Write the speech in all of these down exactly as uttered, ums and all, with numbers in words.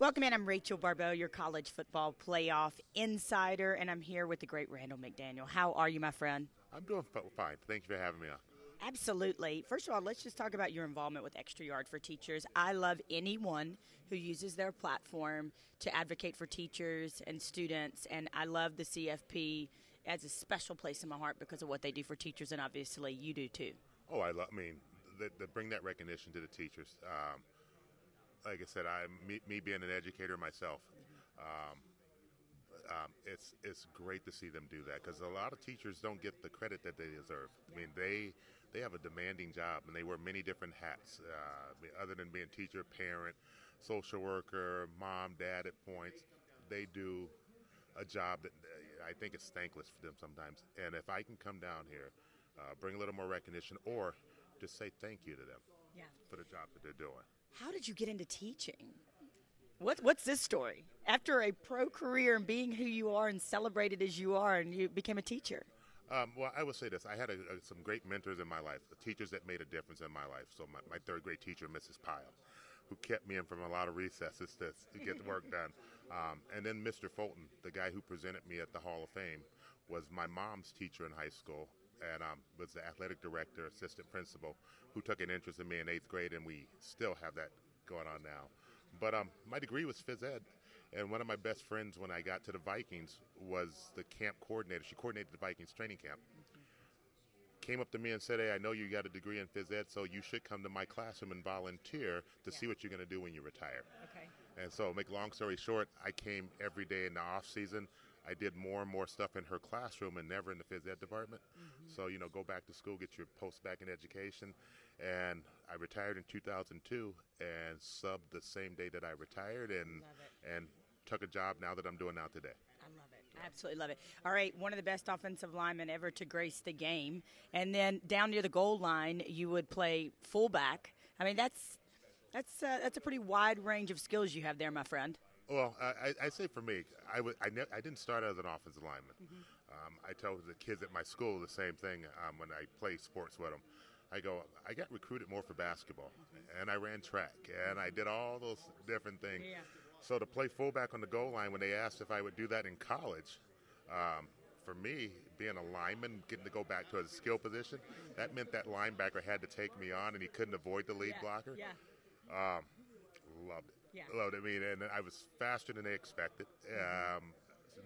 Welcome in. I'm Rachel Barbeau, your college football playoff insider, and I'm here with the great Randall McDaniel. How are you, my friend? I'm doing fine. Thanks for having me on. Absolutely. First of all, let's just talk about your involvement with Extra Yard for Teachers. I love anyone who uses their platform to advocate for teachers and students, and I love the C F P as a special place in my heart because of what they do for teachers, and obviously you do too. Oh, I love. I mean, they, they bring that recognition to the teachers. Um, Like I said, I me, me being an educator myself, um, um, it's it's great to see them do that because a lot of teachers don't get the credit that they deserve. I mean, they they have a demanding job and they wear many different hats, uh, other than being teacher, parent, social worker, mom, dad at points. They do a job that I think is thankless for them sometimes. And if I can come down here, uh, bring a little more recognition, or just say thank you to them yeah. for the job that they're doing. How did you get into teaching? What, what's this story? After a pro career and being who you are and celebrated as you are, and you became a teacher. Um, well, I will say this. I had a, a, some great mentors in my life, teachers that made a difference in my life. So my, my third grade teacher, Missus Pyle, who kept me in from a lot of recesses to, to get the work done. Um, and then Mister Fulton, the guy who presented me at the Hall of Fame, was my mom's teacher in high school. And um, was the athletic director, assistant principal, who took an interest in me in eighth grade, and we still have that going on now. But um, my degree was phys ed, and one of my best friends when I got to the Vikings was the camp coordinator. She coordinated the Vikings training camp. Came up to me and said, "Hey, I know you got a degree in phys ed, so you should come to my classroom and volunteer to yeah. see what you're going to do when you retire." Okay. And so, make long story short, I came every day in the off season. I did more and more stuff in her classroom and never in the phys ed department. Mm-hmm. So, you know, go back to school, get your post back in education. And I retired in two thousand two and subbed the same day that I retired and and took a job now that I'm doing now today. I love it. Yeah. I absolutely love it. All right, one of the best offensive linemen ever to grace the game. And then down near the goal line, you would play fullback. I mean, that's, that's, uh, that's a pretty wide range of skills you have there, my friend. Well, I, I say for me, I, w I, ne I didn't start as an offensive lineman. Mm-hmm. um, I tell the kids at my school the same thing um, when I play sports with them. I go, I got recruited more for basketball, mm-hmm. and I ran track, and I did all those different things. Yeah. So to play fullback on the goal line, when they asked if I would do that in college, um, for me, being a lineman, getting to go back to a skill position, that meant that linebacker had to take me on, and he couldn't avoid the lead yeah. blocker. Yeah. Um, loved it. Yeah. Load, I mean, and I was faster than they expected. Um,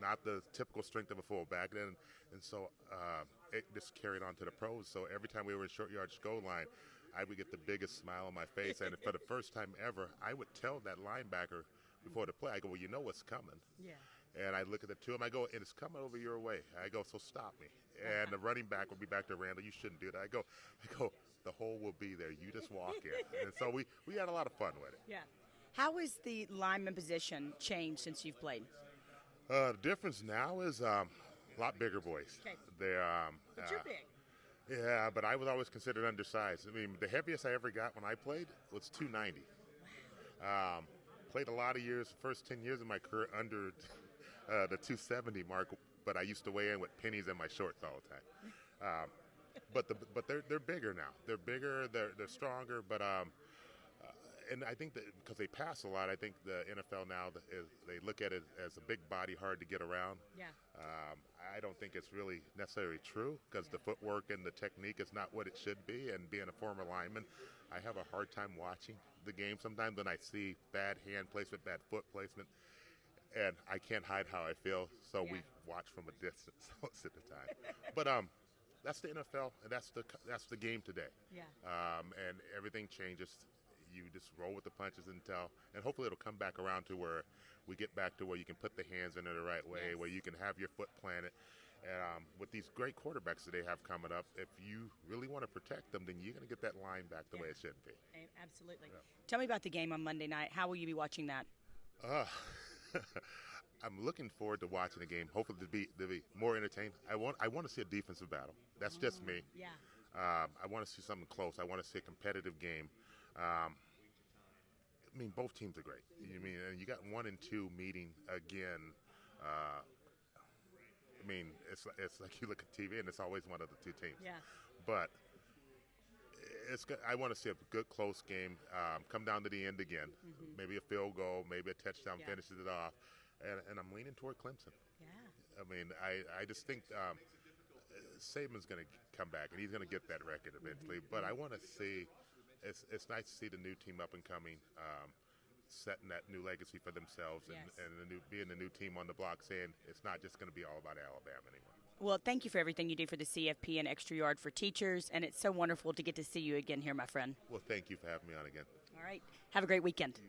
not the typical strength of a fullback, and and so uh, it just carried on to the pros. So every time we were in short yardage goal line, I would get the biggest smile on my face, and for the first time ever, I would tell that linebacker before the play, I go, "Well, you know what's coming." Yeah. And I look at the two of them, I go, "And it's coming over your way." I go, "So stop me." And the running back would be back to Randall, "You shouldn't do that." I go, I go, "The hole will be there. You just walk in." And so we we had a lot of fun with it. Yeah. How has the lineman position changed since you've played? Uh, the difference now is um, a lot bigger boys. Okay. They're, um, but uh, you're big. Yeah, but I was always considered undersized. I mean, the heaviest I ever got when I played was two ninety. Wow. Um, played a lot of years, first ten years of my career, under uh, the two seventy mark, but I used to weigh in with pennies in my shorts all the time. Um, but the, but they're, they're bigger now. They're bigger, they're, they're stronger, but... Um, Uh, and I think that because they pass a lot, I think the N F L now, is, they look at it as a big body, hard to get around. Yeah. Um, I don't think it's really necessarily true because yeah. the footwork and the technique is not what it should be. And being a former lineman, I have a hard time watching the game sometimes when I see bad hand placement, bad foot placement. And I can't hide how I feel, so yeah. we watch from a distance most of the time. But um. that's the N F L, and that's the, that's the game today. Yeah. Um, and everything changes. You just roll with the punches until, and hopefully it'll come back around to where we get back to where you can put the hands in it the right way, yes. where you can have your foot planted. And um, with these great quarterbacks that they have coming up, if you really want to protect them, then you're going to get that line back the yeah. way it should be. Absolutely. Yeah. Tell me about the game on Monday night. How will you be watching that? Uh, I'm looking forward to watching the game. Hopefully to be, to be more entertained. I want, I want to see a defensive battle. That's oh, just me. Yeah. Um, I want to see something close. I want to see a competitive game. Um, I mean, both teams are great. You mean, and you got one and two meeting again. Uh, I mean, it's it's like you look at T V and it's always one of the two teams. Yeah. But it's good. I want to see a good close game, um, come down to the end again. Mm-hmm. Maybe a field goal, maybe a touchdown yeah. finishes it off. And, and I'm leaning toward Clemson. Yeah. I mean, I, I just think um, Saban's going to come back, and he's going to get that record eventually. Mm-hmm. But I want to see it's, – it's nice to see the new team up and coming, um, setting that new legacy for themselves and, yes. and the new, being the new team on the block, saying it's not just going to be all about Alabama anymore. Well, thank you for everything you do for the C F P and Extra Yard for Teachers, and it's so wonderful to get to see you again here, my friend. Well, thank you for having me on again. All right. Have a great weekend.